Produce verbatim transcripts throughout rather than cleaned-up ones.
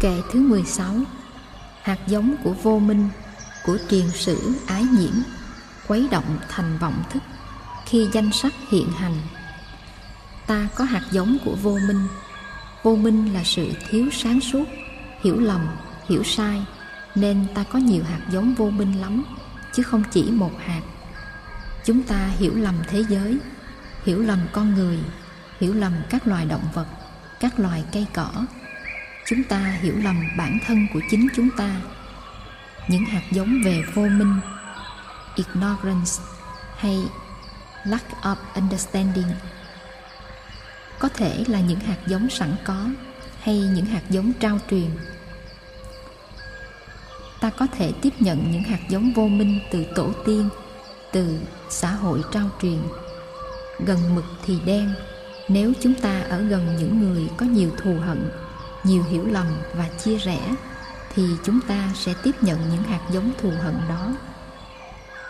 Kệ thứ mười sáu. Hạt giống của vô minh, của triền sử ái nhiễm, quấy động thành vọng thức khi danh sắc hiện hành. Ta có hạt giống của vô minh. Vô minh là sự thiếu sáng suốt, hiểu lầm, hiểu sai, nên ta có nhiều hạt giống vô minh lắm, chứ không chỉ một hạt. Chúng ta hiểu lầm thế giới, hiểu lầm con người, hiểu lầm các loài động vật, các loài cây cỏ. Chúng ta hiểu lầm bản thân của chính chúng ta. Những hạt giống về vô minh, ignorance hay lack of understanding, có thể là những hạt giống sẵn có hay những hạt giống trao truyền. Ta có thể tiếp nhận những hạt giống vô minh từ tổ tiên, từ xã hội trao truyền. Gần mực thì đen nếu chúng ta ở gần những người có nhiều thù hận, nhiều hiểu lầm và chia rẽ, thì chúng ta sẽ tiếp nhận những hạt giống thù hận đó.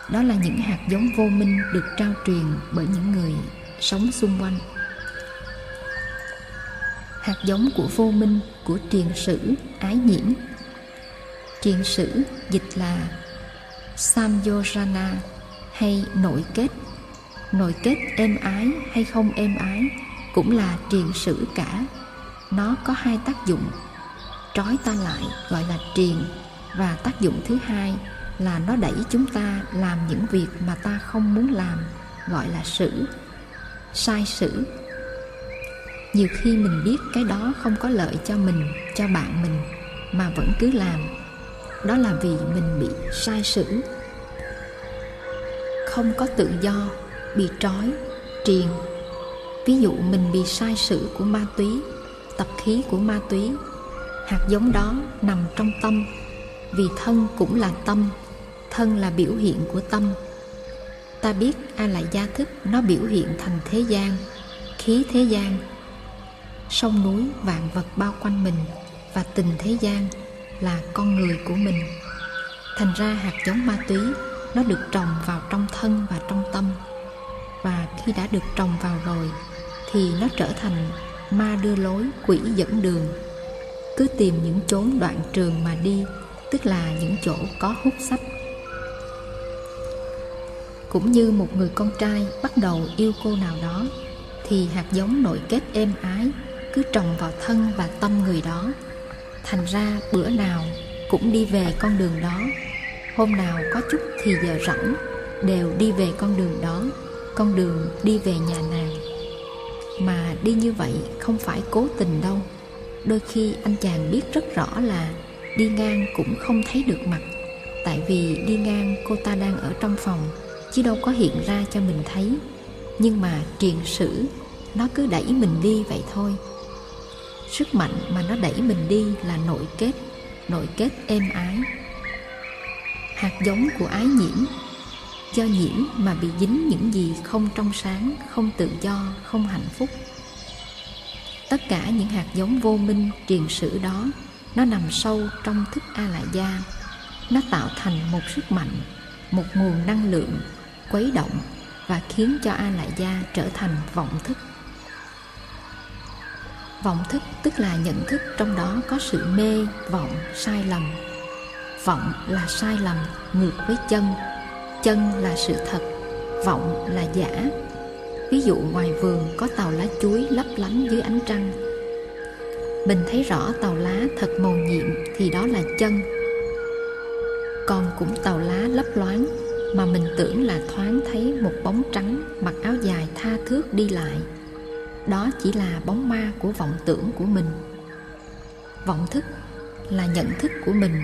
Đó là những hạt giống vô minh được trao truyền bởi những người sống xung quanh. Hạt giống của vô minh, của triền sử ái nhiễm. Triền sử dịch là samyojana hay nội kết. Nội kết êm ái hay không êm ái cũng là triền sử cả. Nó có hai tác dụng, trói ta lại gọi là triền, và tác dụng thứ hai là nó đẩy chúng ta làm những việc mà ta không muốn làm, gọi là sử, sai sử. Nhiều khi mình biết cái đó không có lợi cho mình, cho bạn mình, mà vẫn cứ làm. Đó là vì mình bị sai sử. Không có tự do, bị trói, triền. Ví dụ mình bị sai sử của ma túy, tập khí của ma túy. Hạt giống đó nằm trong tâm, vì thân cũng là tâm, thân là biểu hiện của tâm. Ta biết a la gia thức nó biểu hiện thành thế gian, khí thế gian, sông núi vạn vật bao quanh mình, và tình thế gian là con người của mình. Thành ra hạt giống ma túy nó được trồng vào trong thân và trong tâm, và khi đã được trồng vào rồi thì nó trở thành ma đưa lối, quỷ dẫn đường. Cứ tìm những chốn đoạn trường mà đi, tức là những chỗ có hút sách. Cũng như một người con trai bắt đầu yêu cô nào đó, thì hạt giống nội kết êm ái cứ trồng vào thân và tâm người đó. Thành ra bữa nào cũng đi về con đường đó, hôm nào có chút thì giờ rảnh đều đi về con đường đó, con đường đi về nhà nàng. Mà đi như vậy không phải cố tình đâu. Đôi khi anh chàng biết rất rõ là đi ngang cũng không thấy được mặt, tại vì đi ngang cô ta đang ở trong phòng, chứ đâu có hiện ra cho mình thấy. Nhưng mà triền sử nó cứ đẩy mình đi vậy thôi. Sức mạnh mà nó đẩy mình đi là nội kết, nội kết êm ái. Hạt giống của ái nhiễm, do nhiễm mà bị dính những gì không trong sáng, không tự do, không hạnh phúc. Tất cả những hạt giống vô minh, triền sử đó, nó nằm sâu trong thức A-la-gia. Nó tạo thành một sức mạnh, một nguồn năng lượng quấy động và khiến cho A-la-gia trở thành vọng thức. Vọng thức tức là nhận thức trong đó có sự mê, vọng, sai lầm. Vọng là sai lầm ngược với chân, chân là sự thật, vọng là giả. Ví dụ ngoài vườn có tàu lá chuối lấp lánh dưới ánh trăng. Mình thấy rõ tàu lá thật màu nhiệm thì đó là chân. Còn cũng tàu lá lấp loáng mà mình tưởng là thoáng thấy một bóng trắng mặc áo dài tha thước đi lại, đó chỉ là bóng ma của vọng tưởng của mình. Vọng thức là nhận thức của mình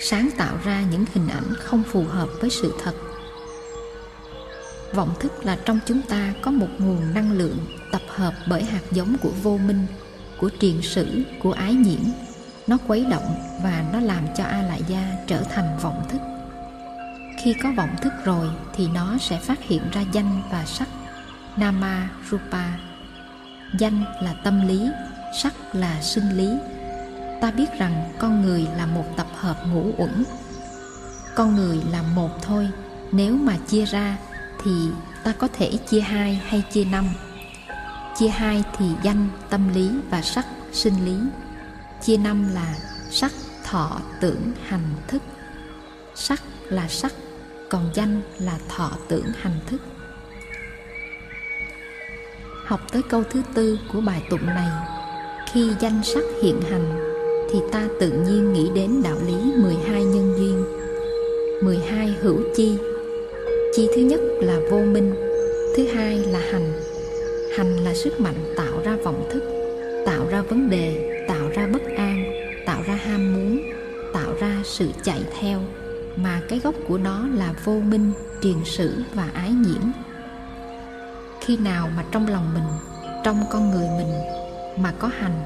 sáng tạo ra những hình ảnh không phù hợp với sự thật. Vọng thức là trong chúng ta có một nguồn năng lượng tập hợp bởi hạt giống của vô minh, của triền sử, của ái nhiễm. Nó quấy động và nó làm cho A-la-gia trở thành vọng thức. Khi có vọng thức rồi thì nó sẽ phát hiện ra danh và sắc, nama, rupa. Danh là tâm lý, sắc là sinh lý. Ta biết rằng con người là một tập hợp ngũ uẩn. Con người là một thôi, nếu mà chia ra thì ta có thể chia hai hay chia năm. Chia hai thì danh, tâm lý và sắc, sinh lý. Chia năm là sắc thọ tưởng hành thức. Sắc là sắc, còn danh là thọ tưởng hành thức. Học tới câu thứ tư của bài tụng này, khi danh sắc hiện hành thì ta tự nhiên nghĩ đến đạo lý mười hai nhân duyên, mười hai hữu chi. Chi thứ nhất là vô minh, thứ hai là hành. Hành là sức mạnh tạo ra vọng thức, tạo ra vấn đề, tạo ra bất an, tạo ra ham muốn, tạo ra sự chạy theo, mà cái gốc của nó là vô minh, triền sử và ái nhiễm. Khi nào mà trong lòng mình, trong con người mình mà có hành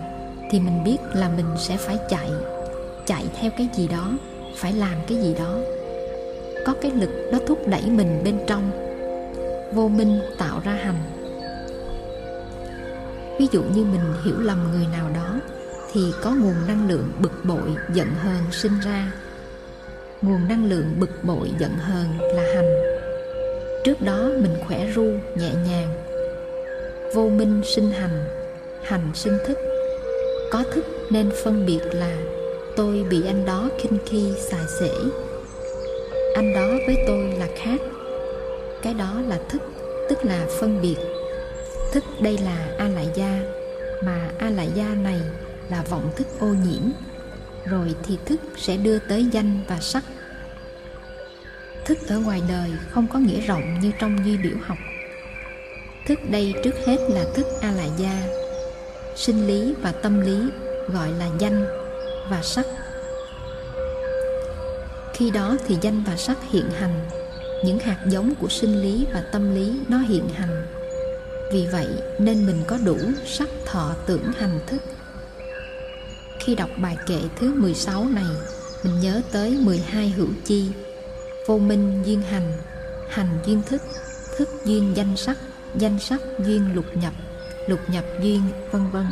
thì mình biết là mình sẽ phải chạy, chạy theo cái gì đó, phải làm cái gì đó. Có cái lực đó thúc đẩy mình bên trong. Vô minh tạo ra hành. Ví dụ như mình hiểu lầm người nào đó thì có nguồn năng lượng bực bội, giận hờn sinh ra. Nguồn năng lượng bực bội, giận hờn là hành. Trước đó mình khỏe ru, nhẹ nhàng. Vô minh sinh hành, hành sinh thức. Có thức nên phân biệt là tôi bị anh đó khinh khi xài xể, anh đó với tôi là khác. Cái đó là thức, tức là phân biệt. Thức đây là A-lại-da, mà A-lại-da này là vọng thức ô nhiễm. Rồi thì thức sẽ đưa tới danh và sắc. Thức ở ngoài đời không có nghĩa rộng như trong Duy Biểu Học. Thức đây trước hết là thức A-lại-da, sinh lý và tâm lý gọi là danh và sắc. Khi đó thì danh và sắc hiện hành, những hạt giống của sinh lý và tâm lý nó hiện hành. Vì vậy nên mình có đủ sắc thọ tưởng hành thức. Khi đọc bài kệ thứ mười sáu này, mình nhớ tới mười hai hữu chi: vô minh duyên hành, hành duyên thức, thức duyên danh sắc, danh sắc duyên lục nhập, lục nhập duyên, vân vân.